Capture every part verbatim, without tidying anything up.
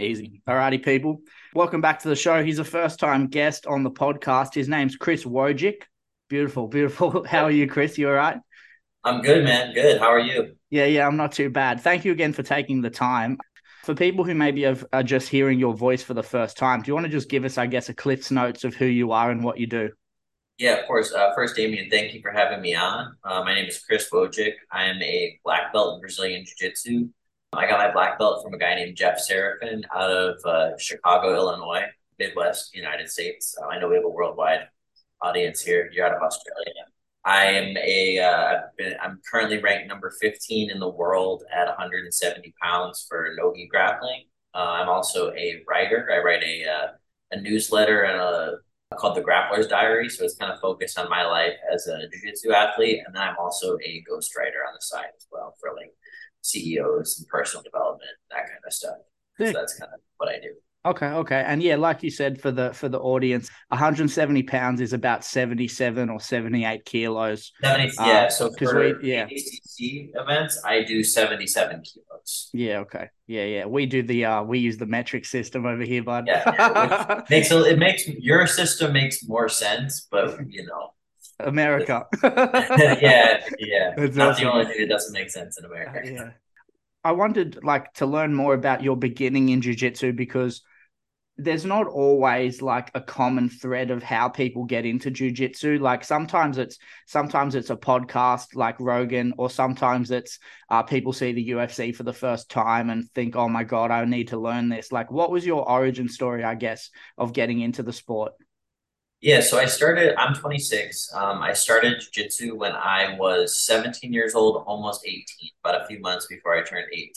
Easy. All righty, people. Welcome back to the show. He's a first-time guest on the podcast. His name's Chris Wojcik. Beautiful, beautiful. How are you, Chris? You all right? I'm good, man. Good. How are you? Yeah, yeah, I'm not too bad. Thank you again for taking the time. For people who maybe have, are just hearing your voice for the first time, do you want to just give us, I guess, a Cliff's Notes of who you are and what you do? Yeah, of course. Uh, first, Damien, thank you for having me on. Uh, my name is Chris Wojcik. I am a black belt in Brazilian Jiu Jitsu. I got my black belt from a guy named Jeff Serafin out of uh, Chicago, Illinois, Midwest, United States. Uh, I know we have a worldwide audience here. You're out of Australia. I am a, uh, I've been, I'm currently ranked number fifteen in the world at one hundred seventy pounds for Nogi grappling. Uh, I'm also a writer. I write a uh, a newsletter and a called The Grappler's Diary. So it's kind of focused on my life as a jiu-jitsu athlete. And then I'm also a ghostwriter on the side as well for like C E Os and personal development, that kind of stuff. Sick. So that's kind of what I do. Okay, okay. And yeah, like you said, for the for the audience, one hundred seventy pounds is about seventy-seven or seventy-eight kilos. seventy, uh, yeah, so for we, yeah. A D C C events, I do seventy-seven kilos. Yeah, okay. Yeah, yeah. We do the, uh, we use the metric system over here, bud. Yeah, yeah. It makes, it makes, your system makes more sense, but you know. America. yeah, yeah. It's not awesome. The only thing that doesn't make sense in America. Uh, yeah. I wanted like to learn more about your beginning in jiu-jitsu, because there's not always like a common thread of how people get into jiu-jitsu. Like sometimes it's sometimes it's a podcast like Rogan, or sometimes it's uh, people see the U F C for the first time and think, oh my God, I need to learn this. Like what was your origin story, I guess, of getting into the sport? Yeah, so I started, I'm twenty-six. Um, I started jiu-jitsu when I was seventeen years old, almost eighteen, about a few months before I turned eighteen.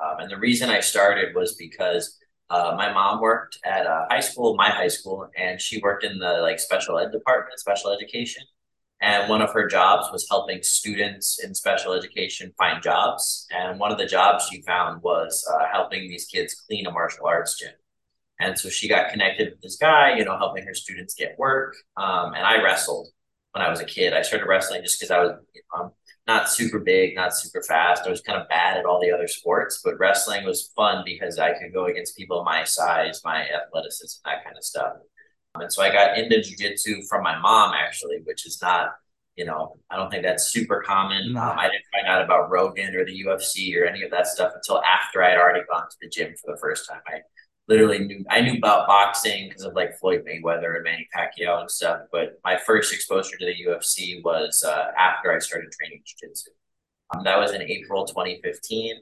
Um, and the reason I started was because uh, my mom worked at a high school, my high school, and she worked in the like special ed department, special education. And one of her jobs was helping students in special education find jobs. And one of the jobs she found was uh, helping these kids clean a martial arts gym. And so she got connected with this guy, you know, helping her students get work. Um, and I wrestled when I was a kid. I started wrestling just because I was you know, I'm not super big, not super fast. I was kind of bad at all the other sports, but wrestling was fun because I could go against people my size, my athleticism, that kind of stuff. Um, and so I got into jiu-jitsu from my mom, actually, which is not, you know, I don't think that's super common. Um, I didn't find out about Rogan or the U F C or any of that stuff until after I had already gone to the gym for the first time. I Literally knew I knew about boxing because of like Floyd Mayweather and Manny Pacquiao and stuff. But my first exposure to the U F C was uh, after I started training jiu-jitsu. Um, that was in April twenty fifteen.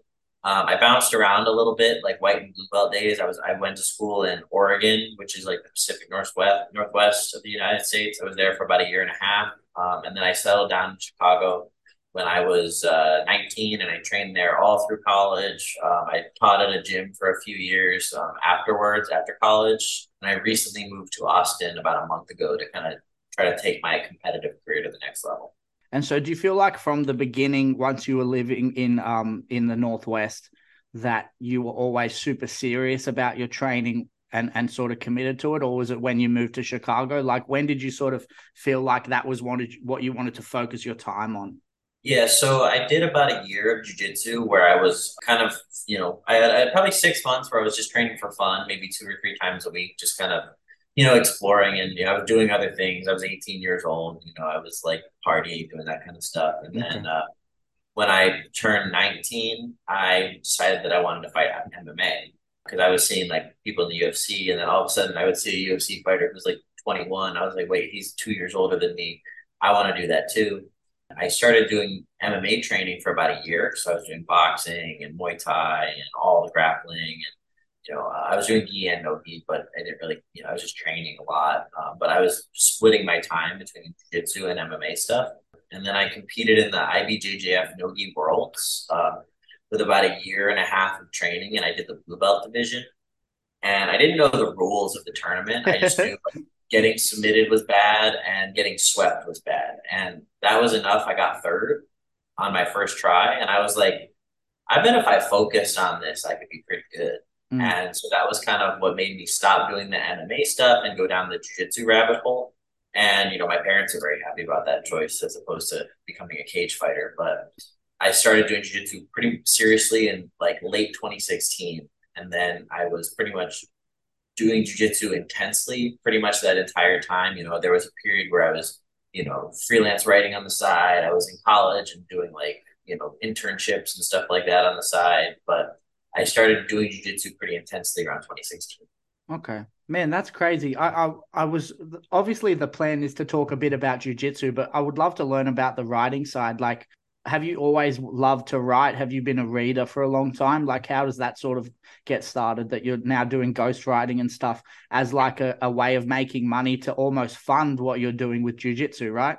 Um, I bounced around a little bit, like white and blue belt days. I was I went to school in Oregon, which is like the Pacific Northwest Northwest of the United States. I was there for about a year and a half, um, and then I settled down in Chicago when I was uh, nineteen, and I trained there all through college. Um, I taught at a gym for a few years um, afterwards, after college. And I recently moved to Austin about a month ago to kind of try to take my competitive career to the next level. And so do you feel like from the beginning, once you were living in um in the Northwest, that you were always super serious about your training and, and sort of committed to it? Or was it when you moved to Chicago? Like when did you sort of feel like that was wanted, what you wanted to focus your time on? Yeah, so I did about a year of jiu-jitsu where I was kind of, you know, I had, I had probably six months where I was just training for fun, maybe two or three times a week, just kind of, you know, exploring. And, you know, I was doing other things. I was eighteen years old. You know, I was like partying, doing that kind of stuff. And mm-hmm. then uh, when I turned nineteen, I decided that I wanted to fight M M A, because I was seeing like people in the U F C. And then all of a sudden I would see a U F C fighter who's like twenty-one. I was like, wait, he's two years older than me. I want to do that too. I started doing M M A training for about a year. So I was doing boxing and Muay Thai and all the grappling. And, you know, uh, I was doing gi and no gi, but I didn't really, you know, I was just training a lot. Um, but I was splitting my time between jiu-jitsu and M M A stuff. And then I competed in the I B J J F no gi worlds um, with about a year and a half of training. And I did the blue belt division. And I didn't know the rules of the tournament. I just knew like, getting submitted was bad and getting swept was bad. And that was enough. I got third on my first try. And I was like, I bet if I focused on this, I could be pretty good. Mm. And so that was kind of what made me stop doing the M M A stuff and go down the jiu-jitsu rabbit hole. And, you know, my parents are very happy about that choice as opposed to becoming a cage fighter. But I started doing jiu-jitsu pretty seriously in like late twenty sixteen. And then I was pretty much doing jiu-jitsu intensely pretty much that entire time. You know, there was a period where I was, you know, freelance writing on the side. I was in college and doing like, you know, internships and stuff like that on the side. But I started doing jiu-jitsu pretty intensely around twenty sixteen. Okay. Man, that's crazy. I, I I was obviously the plan is to talk a bit about jiu-jitsu, but I would love to learn about the writing side. Like, have you always loved to write? Have you been a reader for a long time? Like, how does that sort of get started that you're now doing ghostwriting and stuff as like a, a way of making money to almost fund what you're doing with jiu-jitsu, right?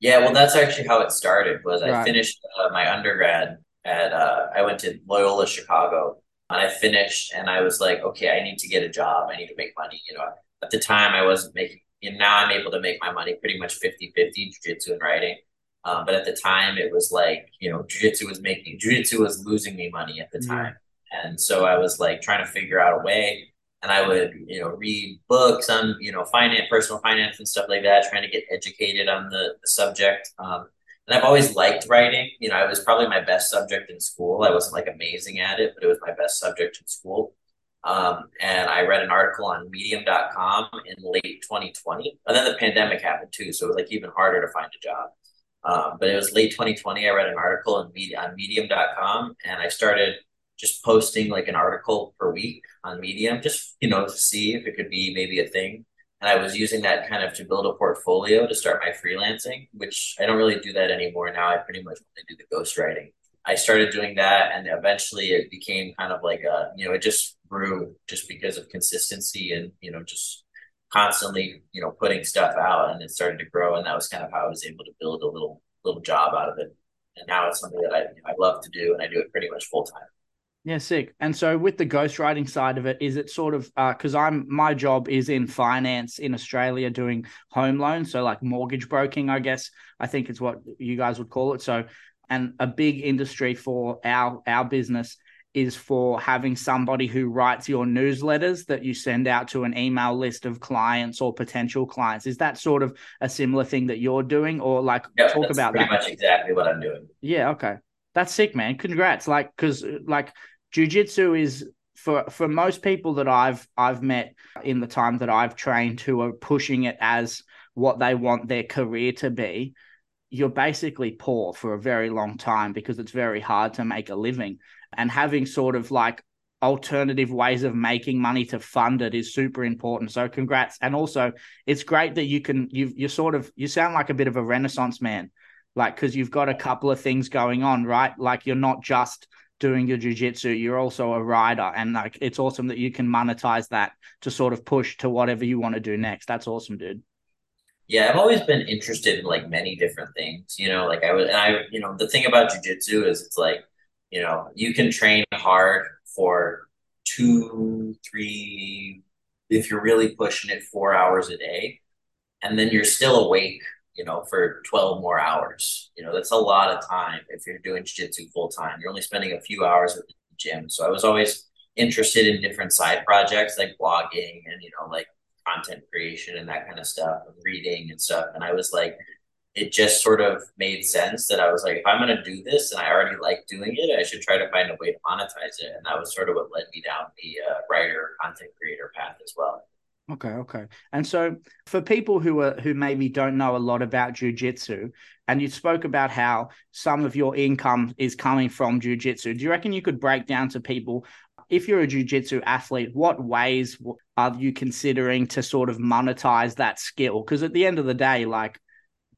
Yeah, well, that's actually how it started was right. I finished uh, my undergrad at, uh, I went to Loyola Chicago. And I finished and I was like, okay, I need to get a job. I need to make money. You know, at the time I wasn't making, and now I'm able to make my money pretty much fifty-fifty jiu-jitsu and writing. Um, but at the time it was like, you know, jiu-jitsu was making, jiu-jitsu was losing me money at the time. Mm-hmm. And so I was like trying to figure out a way, and I would, you know, read books on, you know, finance, personal finance and stuff like that, trying to get educated on the, the subject. Um, And I've always liked writing. You know, I was probably my best subject in school. I wasn't like amazing at it, but it was my best subject in school. Um, and I read an article on medium dot com in late twenty twenty. And then the pandemic happened too. So it was like even harder to find a job. Um, but it was late twenty twenty. I read an article on, on medium dot com, and I started just posting like an article per week on Medium, just, you know, to see if it could be maybe a thing. And I was using that kind of to build a portfolio to start my freelancing, which I don't really do that anymore. Now I pretty much only do the ghostwriting. I started doing that, and eventually it became kind of like a, you know, it just grew just because of consistency and, you know, just constantly, you know, putting stuff out, and it started to grow. And that was kind of how I was able to build a little, little job out of it. And now it's something that I, you know, I love to do, and I do it pretty much full time. Yeah, sick. And so with the ghostwriting side of it, is it sort of uh, because I'm my job is in finance in Australia doing home loans. So like mortgage broking, I guess, I think it's what you guys would call it. So and a big industry for our our business is for having somebody who writes your newsletters that you send out to an email list of clients or potential clients. Is that sort of a similar thing that you're doing, or like yeah, talk about pretty that? Pretty much exactly what I'm doing. Yeah. OK, that's sick, man. Congrats. Like because like. Jiu-jitsu is for, for most people that I've I've met in the time that I've trained who are pushing it as what they want their career to be, you're basically poor for a very long time because it's very hard to make a living. And having sort of like alternative ways of making money to fund it is super important. So congrats. And also it's great that you can, you you're sort of, you sound like a bit of a renaissance man, like because you've got a couple of things going on, right? Like you're not just doing your jiu-jitsu, you're also a rider, and like it's awesome that you can monetize that to sort of push to whatever you want to do next. That's awesome, dude. Yeah, I've always been interested in like many different things, you know, like I was, and I, you know, the thing about jiu-jitsu is it's like, you know, you can train hard for two, three, if you're really pushing it, four hours a day, and then you're still awake, you know, for twelve more hours. You know, that's a lot of time. If you're doing jiu-jitsu full time, you're only spending a few hours at the gym. So I was always interested in different side projects like blogging and, you know, like content creation and that kind of stuff, and reading and stuff. And I was like, it just sort of made sense that I was like, if I'm going to do this and I already like doing it, I should try to find a way to monetize it. And that was sort of what led me down the uh, writer content creator path as well. Okay, okay. And so for people who are who maybe don't know a lot about jiu-jitsu, and you spoke about how some of your income is coming from jiu-jitsu, do you reckon you could break down to people, if you're a jiu-jitsu athlete, what ways are you considering to sort of monetize that skill? Because at the end of the day, like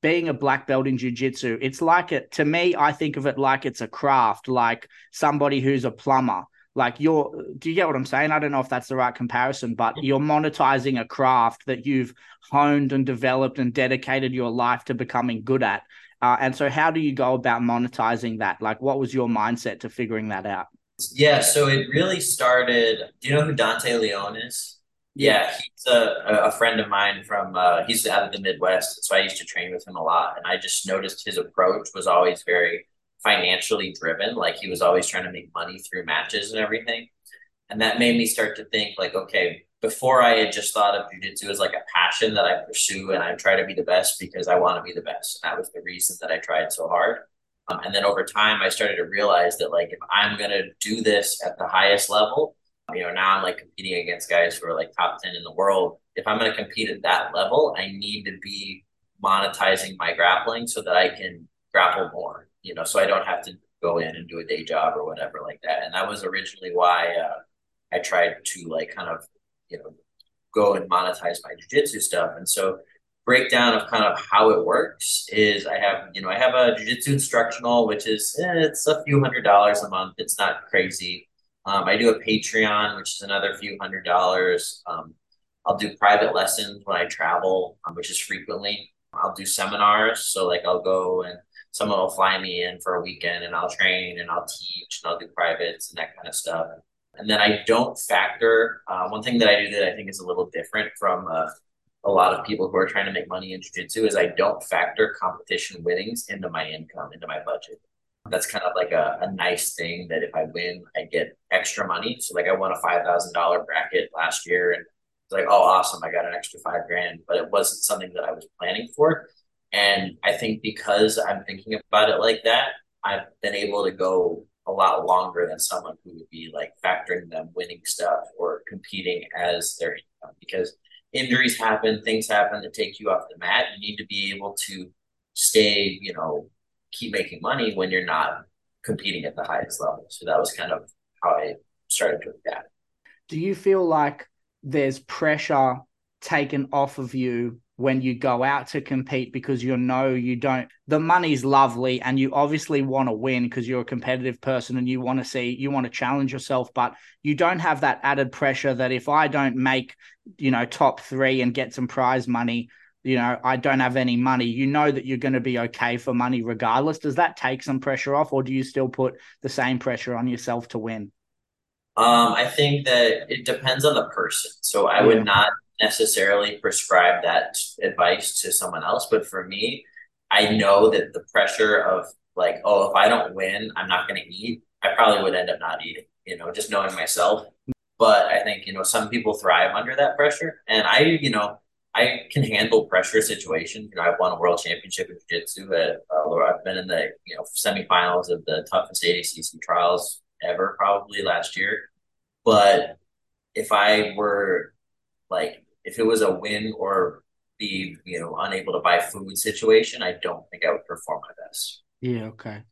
being a black belt in jiu-jitsu, it's like it, to me, I think of it like it's a craft, like somebody who's a plumber. Like you're, do you get what I'm saying? I don't know if that's the right comparison, but you're monetizing a craft that you've honed and developed and dedicated your life to becoming good at. Uh, and so how do you go about monetizing that? Like what was your mindset to figuring that out? Yeah, so it really started, do you know who Dante Leon is? Yeah, he's a, a friend of mine from, uh, he's out of the Midwest. So I used to train with him a lot. And I just noticed his approach was always very financially driven. Like he was always trying to make money through matches and everything. And that made me start to think like, okay, before I had just thought of jiu-jitsu as like a passion that I pursue and I try to be the best because I want to be the best. And that was the reason that I tried so hard. Um, and then over time, I started to realize that like, if I'm going to do this at the highest level, You know, now I'm like competing against guys who are like top ten in the world. If I'm going to compete at that level, I need to be monetizing my grappling so that I can grapple more, you know, so I don't have to go in and do a day job or whatever like that. And that was originally why uh, I tried to like kind of, you know, go and monetize my jiu-jitsu stuff. And so breakdown of kind of how it works is I have, you know, I have a jiu-jitsu instructional, which is, eh, it's a few hundred dollars a month. It's not crazy. Um, I do a Patreon, which is another few hundred dollars. Um, I'll do private lessons when I travel, um, which is frequently. I'll do seminars. So like I'll go and someone will fly me in for a weekend and I'll train and I'll teach and I'll do privates and that kind of stuff. And then I don't factor. Uh, one thing that I do that I think is a little different from uh, a lot of people who are trying to make money in jiu-jitsu is I don't factor competition winnings into my income, into my budget. That's kind of like a, a nice thing that if I win, I get extra money. So like I won a five thousand dollars bracket last year and it's like, oh, awesome. I got an extra five grand, but it wasn't something that I was planning for. And I think because I'm thinking about it like that, I've been able to go a lot longer than someone who would be like factoring them winning stuff or competing as their income, because injuries happen, things happen that take you off the mat. You need to be able to stay, you know, keep making money when you're not competing at the highest level. So that was kind of how I started doing that. Do you feel like there's pressure taken off of you when you go out to compete because you know you don't, the money's lovely and you obviously want to win because you're a competitive person and you want to see, you want to challenge yourself, but you don't have that added pressure that if I don't make, you know, top three and get some prize money, you know, I don't have any money, you know that you're going to be okay for money regardless. Does that take some pressure off or do you still put the same pressure on yourself to win? Um, I think that it depends on the person. So I yeah. would not necessarily prescribe that advice to someone else. But for me, I know that the pressure of like, oh, if I don't win, I'm not going to eat. I probably would end up not eating, you know, just knowing myself. But I think, you know, some people thrive under that pressure. And I, you know, I can handle pressure situations. You know, I've won a world championship in jiu-jitsu. Uh, I've been in the, you know, semifinals of the toughest A D C C trials ever, probably last year. But if I were like, if it was a win or be, you know, unable to buy food situation, I don't think I would perform my best. Yeah, okay.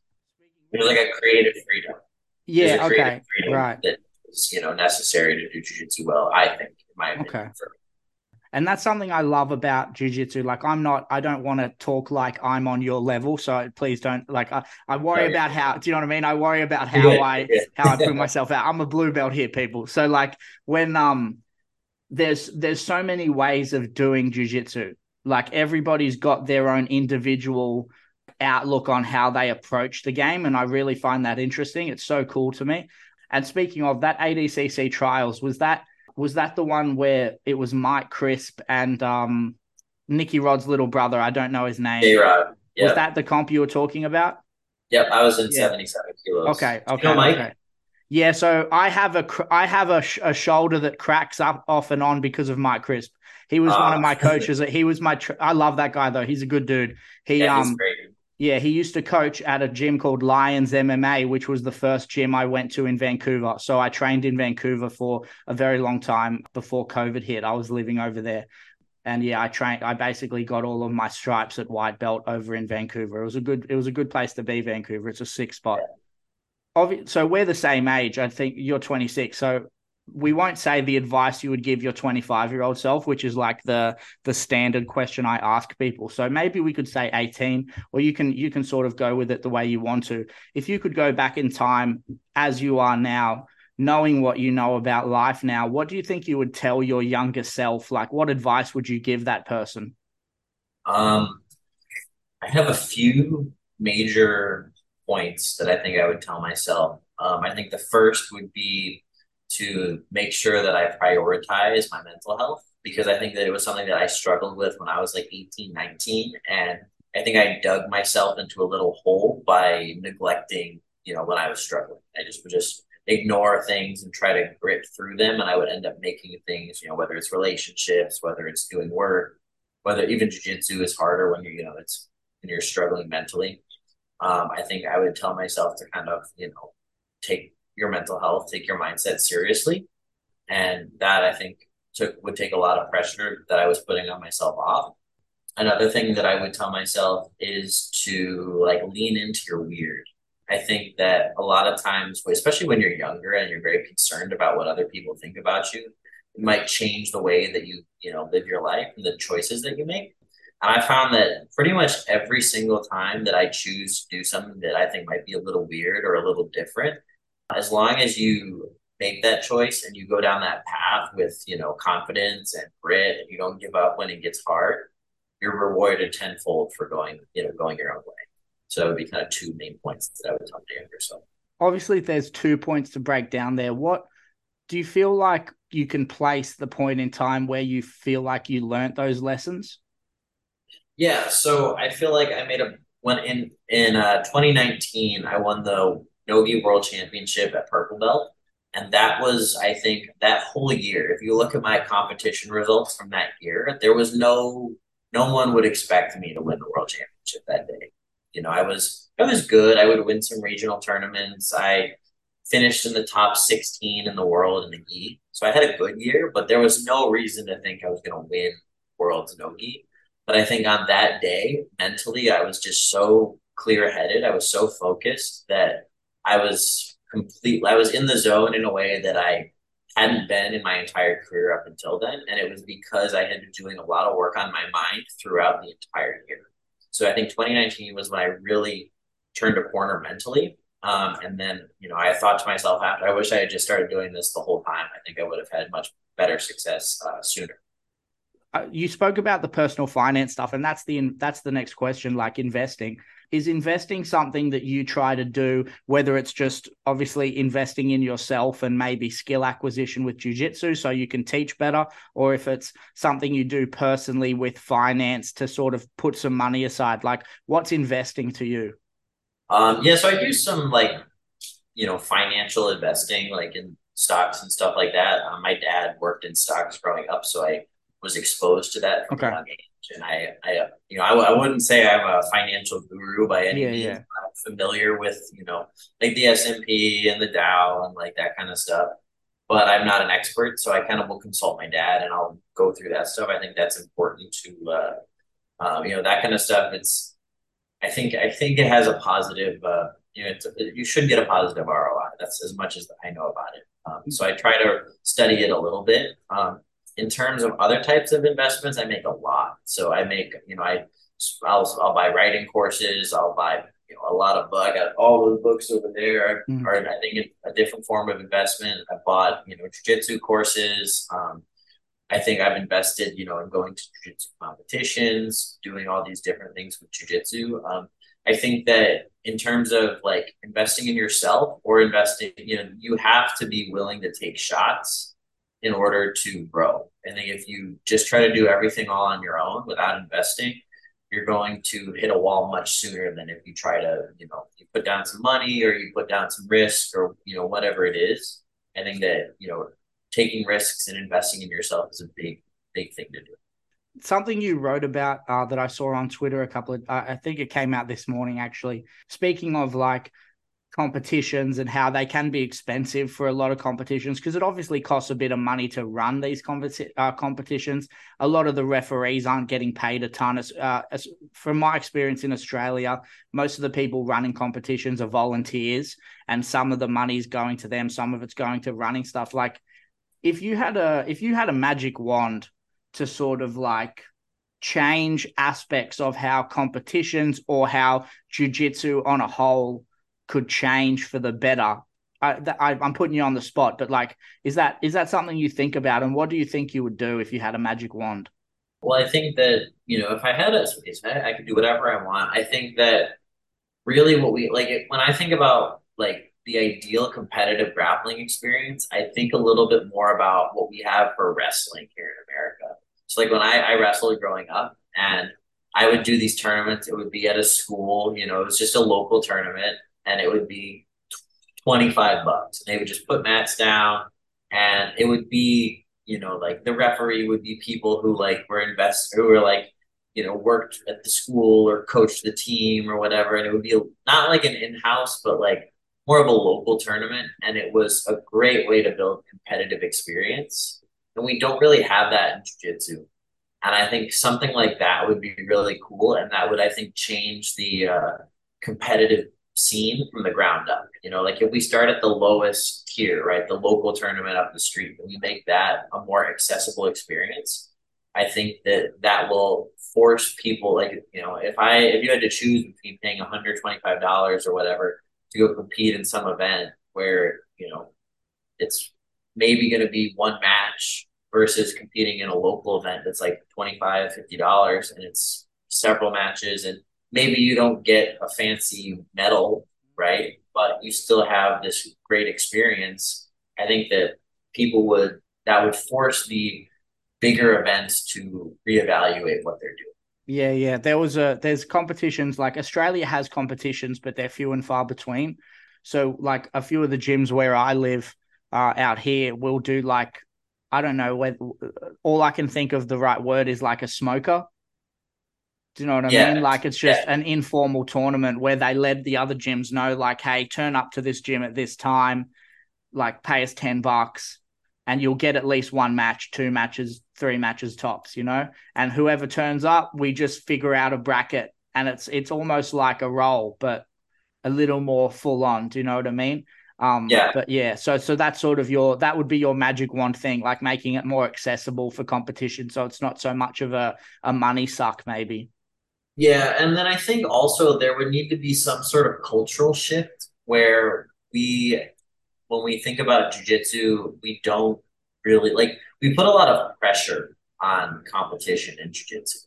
There's like a creative freedom. Yeah, a creative okay, freedom right. That is, you know, necessary to do jiu-jitsu well, I think, in my opinion. Okay. For me. And that's something I love about jiu-jitsu. Like I'm not, I don't want to talk like I'm on your level. So please don't like, I, I worry Sorry. about how, do you know what I mean? I worry about how yeah, I, yeah. how I put myself out. I'm a blue belt here, people. So like when, um, there's, there's so many ways of doing jiu-jitsu. Like everybody's got their own individual outlook on how they approach the game. And I really find that interesting. It's so cool to me. And speaking of that A D C C trials, was that, Was that the one where it was Mike Crisp and um, Nicky Rod's little brother? I don't know his name. J-Rod. Yep. Was that the comp you were talking about? Yep, I was in yeah. seventy-seven kilos. Okay, okay, you know Mike? okay. Yeah, so I have a cr- I have a, sh- a shoulder that cracks up off and on because of Mike Crisp. He was uh, one of my coaches. He was my. Tr- I love that guy though. He's a good dude. He yeah, um. Great. Yeah, he used to coach at a gym called Lions M M A, which was the first gym I went to in Vancouver. So I trained in Vancouver for a very long time before COVID hit. I was living over there. And yeah, I trained, I basically got all of my stripes at white belt over in Vancouver. It was a good, it was a good place to be, Vancouver. It's a sick spot. Obvi- so we're the same age. I think you're twenty-six. So we won't say the advice you would give your twenty-five-year-old self, which is like the the standard question I ask people. So maybe we could say eighteen, or you can you can sort of go with it the way you want to. If you could go back in time as you are now, knowing what you know about life now, what do you think you would tell your younger self? Like, what advice would you give that person? Um, I have a few major points that I think I would tell myself. Um, I think the first would be to make sure that I prioritize my mental health, because I think that it was something that I struggled with when I was like eighteen, nineteen. And I think I dug myself into a little hole by neglecting, you know, when I was struggling. I just would just ignore things and try to grit through them. And I would end up making things, you know, whether it's relationships, whether it's doing work, whether even jiu-jitsu is harder when you're, you know, it's when you're struggling mentally. Um, I think I would tell myself to kind of, you know, take your mental health, take your mindset seriously, And that, I think, took would take a lot of pressure that I was putting on myself off. Another thing that I would tell myself is to like lean into your weird. I think that a lot of times, especially when you're younger and you're very concerned about what other people think about you, it might change the way that you, you know, live your life and the choices that you make. And I found that pretty much every single time that I choose to do something that I think might be a little weird or a little different, as long as you make that choice and you go down that path with, you know, confidence and grit, and you don't give up when it gets hard, you're rewarded tenfold for going, you know, going your own way. So that would be kind of two main points that I would talk to you under. So obviously there's two points to break down there. What do you feel like you can place the point in time where you feel like you learned those lessons? Yeah. So I feel like I made a one in, in uh, twenty nineteen, I won the Nogi World Championship at Purple Belt. And that was, I think, that whole year, if you look at my competition results from that year, there was no, no one would expect me to win the world championship that day. You know, I was, I was good. I would win some regional tournaments. I finished in the top sixteen in the world in the gi. So I had a good year, but there was no reason to think I was going to win world's no gi. But I think on that day, mentally, I was just so clear-headed. I was so focused that I was completely, I was in the zone in a way that I hadn't been in my entire career up until then. And it was because I had been doing a lot of work on my mind throughout the entire year. So I think twenty nineteen was when I really turned a corner mentally. Um, and then, you know, I thought to myself after, I wish I had just started doing this the whole time. I think I would have had much better success uh, sooner. Uh, you spoke about the personal finance stuff, and that's the, that's the next question, like investing. Is investing something that you try to do, whether it's just obviously investing in yourself and maybe skill acquisition with jiu-jitsu so you can teach better, or if it's something you do personally with finance to sort of put some money aside? Like, what's investing to you? Um, yeah, so I do some like, you know, financial investing, like in stocks and stuff like that. Um, my dad worked in stocks growing up, so I was exposed to that from okay. a young age. And I, I, you know, I, I wouldn't say I'm a financial guru by any yeah, means. Yeah. I'm familiar with, you know, like the S and P and the Dow and like that kind of stuff, but I'm not an expert. So I kind of will consult my dad and I'll go through that stuff. I think that's important to, uh, um, you know, that kind of stuff. It's, I think, I think it has a positive, uh, you know, it's a, you should get a positive R O I. That's as much as I know about it. Um, so I try to study it a little bit. Um, In terms of other types of investments, I make a lot. So I make, you know, I, I'll, I'll buy writing courses. I'll buy, you know, a lot of books. I got all those books over there. Mm-hmm. Or I think it's a different form of investment. I bought, you know, jiu-jitsu courses. Um, I think I've invested, you know, in going to jiu-jitsu competitions, doing all these different things with jiu-jitsu. Um, I think that in terms of like investing in yourself or investing, you know, you have to be willing to take shots in order to grow. I think if you just try to do everything all on your own without investing, you're going to hit a wall much sooner than if you try to, you know, you put down some money or you put down some risk or, you know, whatever it is. I think that, you know, taking risks and investing in yourself is a big, big thing to do. Something you wrote about uh, that I saw on Twitter a couple of, uh, I think it came out this morning, actually, speaking of like competitions and how they can be expensive for a lot of competitions, because it obviously costs a bit of money to run these competi- uh, competitions. A lot of the referees aren't getting paid a ton. Uh, as, from my experience in Australia, most of the people running competitions are volunteers, and some of the money is going to them. Some of it's going to running stuff. Like if you had a, if you had a magic wand to sort of like change aspects of how competitions or how jiu-jitsu on a whole could change for the better. I, th- I'm putting you on the spot, but like, is that is that something you think about? And what do you think you would do if you had a magic wand? Well, I think that, you know, if I had a space, I, I could do whatever I want. I think that really what we like, when I think about like the ideal competitive grappling experience, I think a little bit more about what we have for wrestling here in America. So like when I, I wrestled growing up and I would do these tournaments, it would be at a school, you know, it was just a local tournament. And it would be twenty-five bucks. And they would just put mats down, and it would be, you know, like the referee would be people who like were invest, who were like, you know, worked at the school or coached the team or whatever. And it would be not like an in-house, but like more of a local tournament, and it was a great way to build competitive experience. And we don't really have that in jiu-jitsu. And I think something like that would be really cool. And that would, I think, change the uh, competitive scene from the ground up. You know, like if we start at the lowest tier, right, the local tournament up the street, and we make that a more accessible experience, I think that that will force people, like, you know, if I if you had to choose between paying one hundred twenty-five dollars or whatever to go compete in some event where, you know, it's maybe going to be one match versus competing in a local event that's like twenty-five dollars, fifty dollars, and it's several matches, and maybe you don't get a fancy medal, right, but you still have this great experience. I think that people would, that would force the bigger events to reevaluate what they're doing. Yeah, yeah. There was a, there's competitions, like Australia has competitions, but they're few and far between. So like a few of the gyms where I live uh, out here will do like, I don't know, whether, all I can think of the right word is like a smoker. Do you know what I yeah. mean? Like it's just yeah. an informal tournament where they let the other gyms know, like, hey, turn up to this gym at this time, like pay us ten bucks and you'll get at least one match, two matches, three matches tops, you know, and whoever turns up, we just figure out a bracket, and it's, it's almost like a roll, but a little more full on. Do you know what I mean? Um, yeah. But yeah, so, so that's sort of your, that would be your magic wand thing, like making it more accessible for competition. So it's not so much of a, a money suck maybe. Yeah, and then I think also there would need to be some sort of cultural shift where we, when we think about jiu-jitsu, we don't really, like, we put a lot of pressure on competition in jiu-jitsu.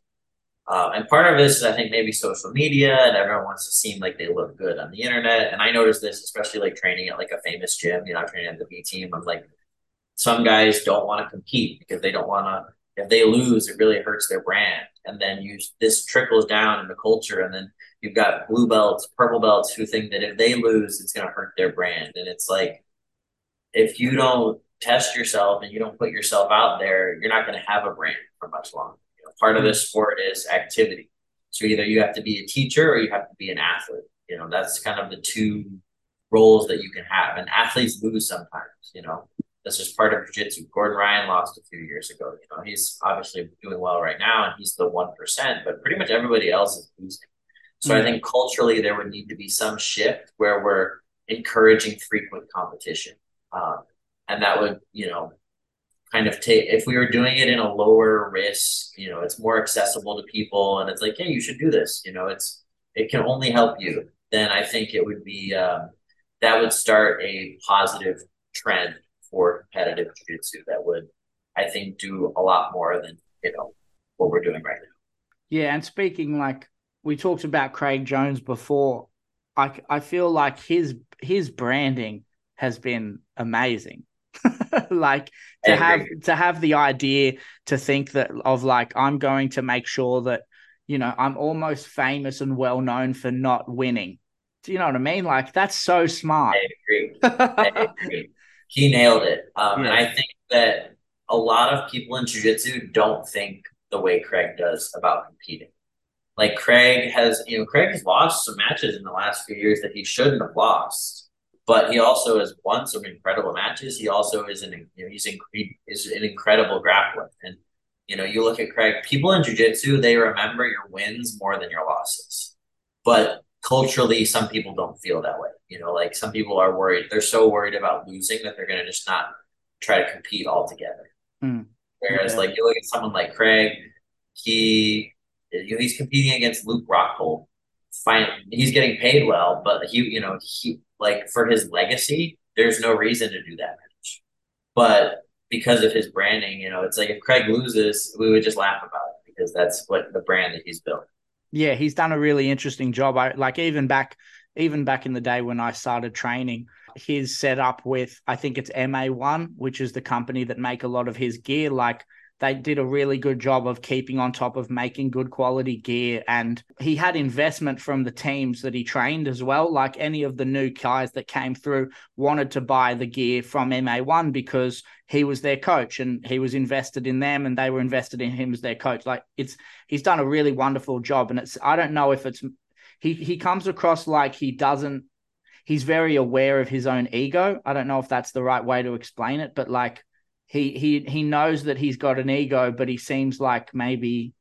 Uh, and part of this is, I think, maybe social media, and everyone wants to seem like they look good on the internet. And I noticed this, especially like training at like a famous gym, you know, training at the B team. I'm like, some guys don't want to compete because they don't want to, if they lose, it really hurts their brand. And then you, this trickles down in the culture. And then you've got blue belts, purple belts who think that if they lose, it's going to hurt their brand. And it's like, if you don't test yourself and you don't put yourself out there, you're not going to have a brand for much longer. You know, part of this sport is activity. So either you have to be a teacher or you have to be an athlete. You know, that's kind of the two roles that you can have. And athletes lose sometimes, you know. That's just part of jiu-jitsu. Gordon Ryan lost a few years ago. You know, he's obviously doing well right now, and he's the one percent. But pretty much everybody else is losing. So mm-hmm. I think culturally there would need to be some shift where we're encouraging frequent competition, um, and that would, you know, kind of take. If we were doing it in a lower risk, you know, it's more accessible to people, and it's like, hey, you should do this. You know, it's it can only help you. Then I think it would be um, that would start a positive trend for competitive jiu-jitsu that would, I think, do a lot more than, you know, what we're doing right now. Yeah, and speaking, like, we talked about Craig Jones before. I, I feel like his his branding has been amazing. Like to have to have the idea to think that of like, I'm going to make sure that, you know, I'm almost famous and well known for not winning. Do you know what I mean? Like, that's so smart. I agree. I agree. He nailed it. Um, yeah. And I think that a lot of people in jiu-jitsu don't think the way Craig does about competing. Like Craig has, you know, Craig has lost some matches in the last few years that he shouldn't have lost, but he also has won some incredible matches. He also is an, you know, he's in, he is an incredible grappler. And, you know, you look at Craig, people in jiu-jitsu, they remember your wins more than your losses, but culturally, some people don't feel that way. You know, like some people are worried. They're so worried about losing that they're going to just not try to compete altogether. Mm. Whereas, yeah. like, you look at someone like Craig, he, you know, he's competing against Luke Rockhold. Fine, he's getting paid well, but he, you know, he, like, for his legacy, there's no reason to do that match. But because of his branding, you know, it's like if Craig loses, we would just laugh about it because that's what the brand that he's built. Yeah, he's done a really interesting job. I like even back, even back in the day when I started training, his setup with, I think it's M A one, which is the company that make a lot of his gear. Like they did a really good job of keeping on top of making good quality gear. And he had investment from the teams that he trained as well. Like any of the new guys that came through wanted to buy the gear from M A one because he was their coach and he was invested in them and they were invested in him as their coach. Like it's, he's done a really wonderful job. And it's, I don't know if it's, he, he comes across like he doesn't, he's very aware of his own ego. I don't know if that's the right way to explain it, but like he he he knows that he's got an ego, but he seems like maybe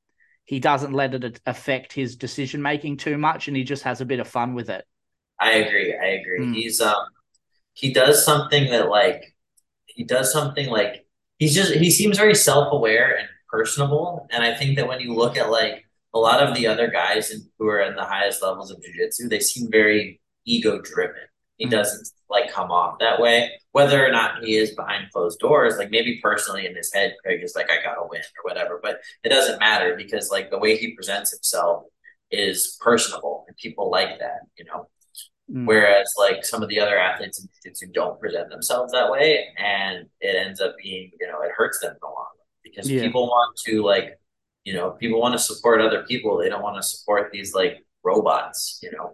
he doesn't let it affect his decision making too much, and he just has a bit of fun with it. I agree. I agree. Mm. He's um he does something that like he does something like he's just he seems very self-aware and personable, and I think that when you look at like a lot of the other guys in, who are in the highest levels of jiu-jitsu, they seem very ego-driven. He mm-hmm. doesn't like come off that way, whether or not he is behind closed doors. Like maybe personally in his head, Craig is like, I gotta win or whatever, but it doesn't matter because like the way he presents himself is personable and people like that, you know? Mm-hmm. Whereas like some of the other athletes in jiu-jitsu don't present themselves that way, and it ends up being, you know, it hurts them in the long run because yeah. people want to like, you know, people want to support other people. They don't want to support these like robots, you know?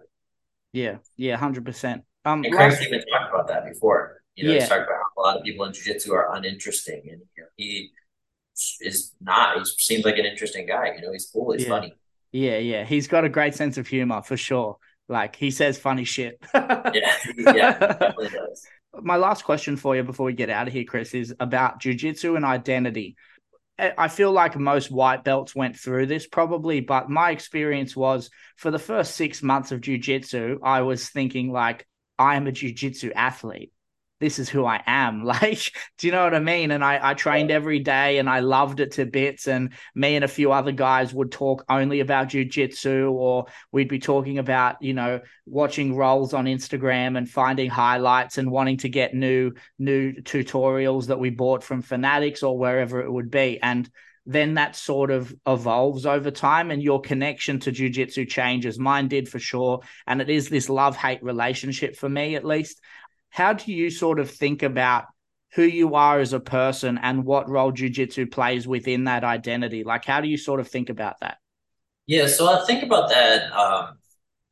Yeah. Yeah. one hundred percent. Um, and Craig's even talked about that before. You know, yeah. he's talked about how a lot of people in jiu-jitsu are uninteresting, and you know, he is not. He seems like an interesting guy. You know, he's cool. He's yeah. funny. Yeah. Yeah. He's got a great sense of humor for sure. Like he says funny shit. yeah. Yeah. Definitely does. My last question for you before we get out of here, Chris, is about jiu-jitsu and identity. I feel like most white belts went through this probably, but my experience was for the first six months of jiu-jitsu, I was thinking like, I am a jiu-jitsu athlete. This is who I am. Like, do you know what I mean? And I, I trained every day and I loved it to bits. And me and a few other guys would talk only about jiu-jitsu, or we'd be talking about, you know, watching rolls on Instagram and finding highlights and wanting to get new, new tutorials that we bought from Fanatics or wherever it would be. And then that sort of evolves over time and your connection to jiu-jitsu changes. Mine did for sure. And it is this love-hate relationship for me, at least. How do you sort of think about who you are as a person and what role jiu-jitsu plays within that identity? Like, how do you sort of think about that? Yeah, so I think about that. Um,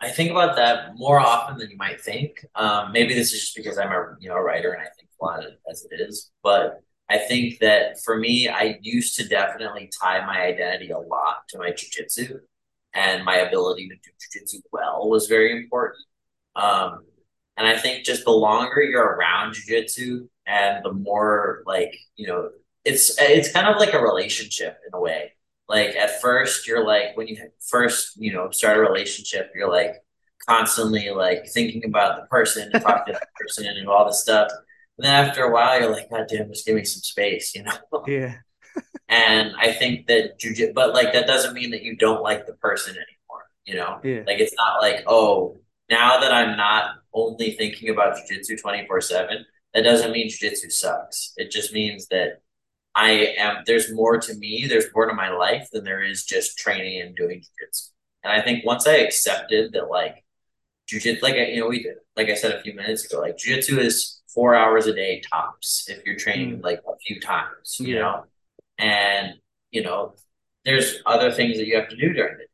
I think about that more often than you might think. Um, maybe this is just because I'm a you know a writer and I think a lot as it is. But I think that for me, I used to definitely tie my identity a lot to my jiu-jitsu, and my ability to do jiu-jitsu well was very important. Um, And I think just the longer you're around jiu-jitsu and the more like, you know, it's it's kind of like a relationship in a way. Like at first you're like, when you first, you know, start a relationship, you're like constantly like thinking about the person and talking to the person and all this stuff. And then after a while, you're like, God damn, just give me some space, you know? Yeah. And I think that jiu-jitsu, but like, that doesn't mean that you don't like the person anymore, you know? Yeah. Like, it's not like, oh, now that I'm not only thinking about jiu-jitsu twenty-four seven, that doesn't mean jiu-jitsu sucks. It just means that I am, there's more to me, there's more to my life than there is just training and doing jiu-jitsu. And I think once I accepted that, like, jiu-jitsu, like, you know, we did, like I said a few minutes ago, like, jiu-jitsu is four hours a day tops if you're training, mm. like, a few times, you yeah. know? And, you know, there's other things that you have to do during the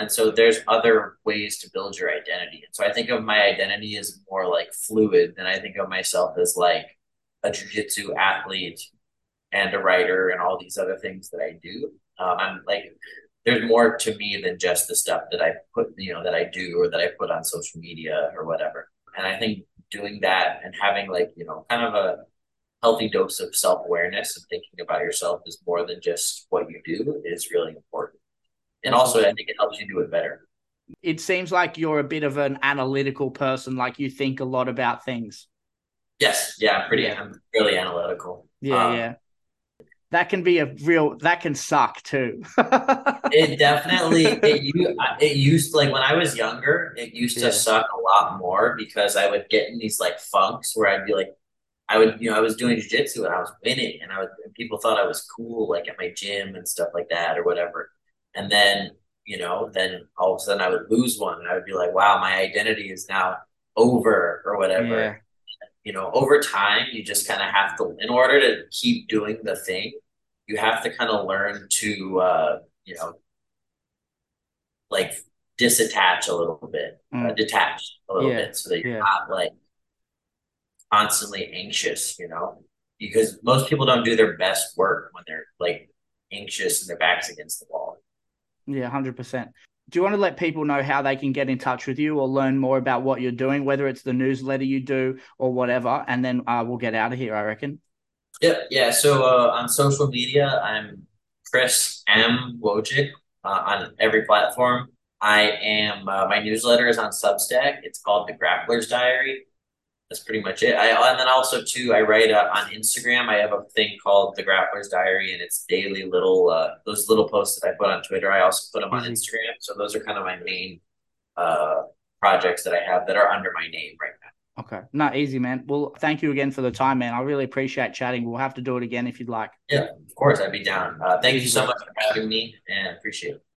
And so there's other ways to build your identity. And so I think of my identity as more like fluid than I think of myself as like a jiu-jitsu athlete and a writer and all these other things that I do. Um, I'm like, there's more to me than just the stuff that I put, you know, that I do or that I put on social media or whatever. And I think doing that and having like, you know, kind of a healthy dose of self-awareness and thinking about yourself is more than just what you do is really important. And also, I think it helps you do it better. It seems like you're a bit of an analytical person, like you think a lot about things. Yes. Yeah. I'm pretty, yeah. I'm really analytical. Yeah. Um, yeah. That can be a real, that can suck too. It definitely, it, you, it used to, like when I was younger, it used yeah. to suck a lot more because I would get in these like funks where I'd be like, I would, you know, I was doing jiu-jitsu and I was winning and I was, and people thought I was cool, like at my gym and stuff like that or whatever. And then, you know, then all of a sudden I would lose one and I would be like, wow, my identity is now over or whatever. Yeah. You know, over time, you just kind of have to, in order to keep doing the thing, you have to kind of learn to, uh, you know, like disattach a little bit, mm. uh, detach a little yeah. bit so that you're yeah. not like constantly anxious, you know, because most people don't do their best work when they're like anxious and their back's against the wall. Yeah, one hundred percent. do you want to let people know how they can get in touch with you or learn more about what you're doing, whether it's the newsletter you do or whatever, and then uh, we'll get out of here, I reckon. Yeah, yeah. So uh, on social media, I'm Chris M. Wojcik uh, on every platform. I am, uh, my newsletter is on Substack. It's called The Grappler's Diary. That's pretty much it. I, and then also, too, I write uh, on Instagram. I have a thing called The Grappler's Diary, and it's daily little, uh, those little posts that I put on Twitter. I also put them on Instagram. So those are kind of my main uh, projects that I have that are under my name right now. Okay. Not easy, man. Well, thank you again for the time, man. I really appreciate chatting. We'll have to do it again if you'd like. Yeah, of course. I'd be down. Uh, thank you so much for having me, and appreciate it.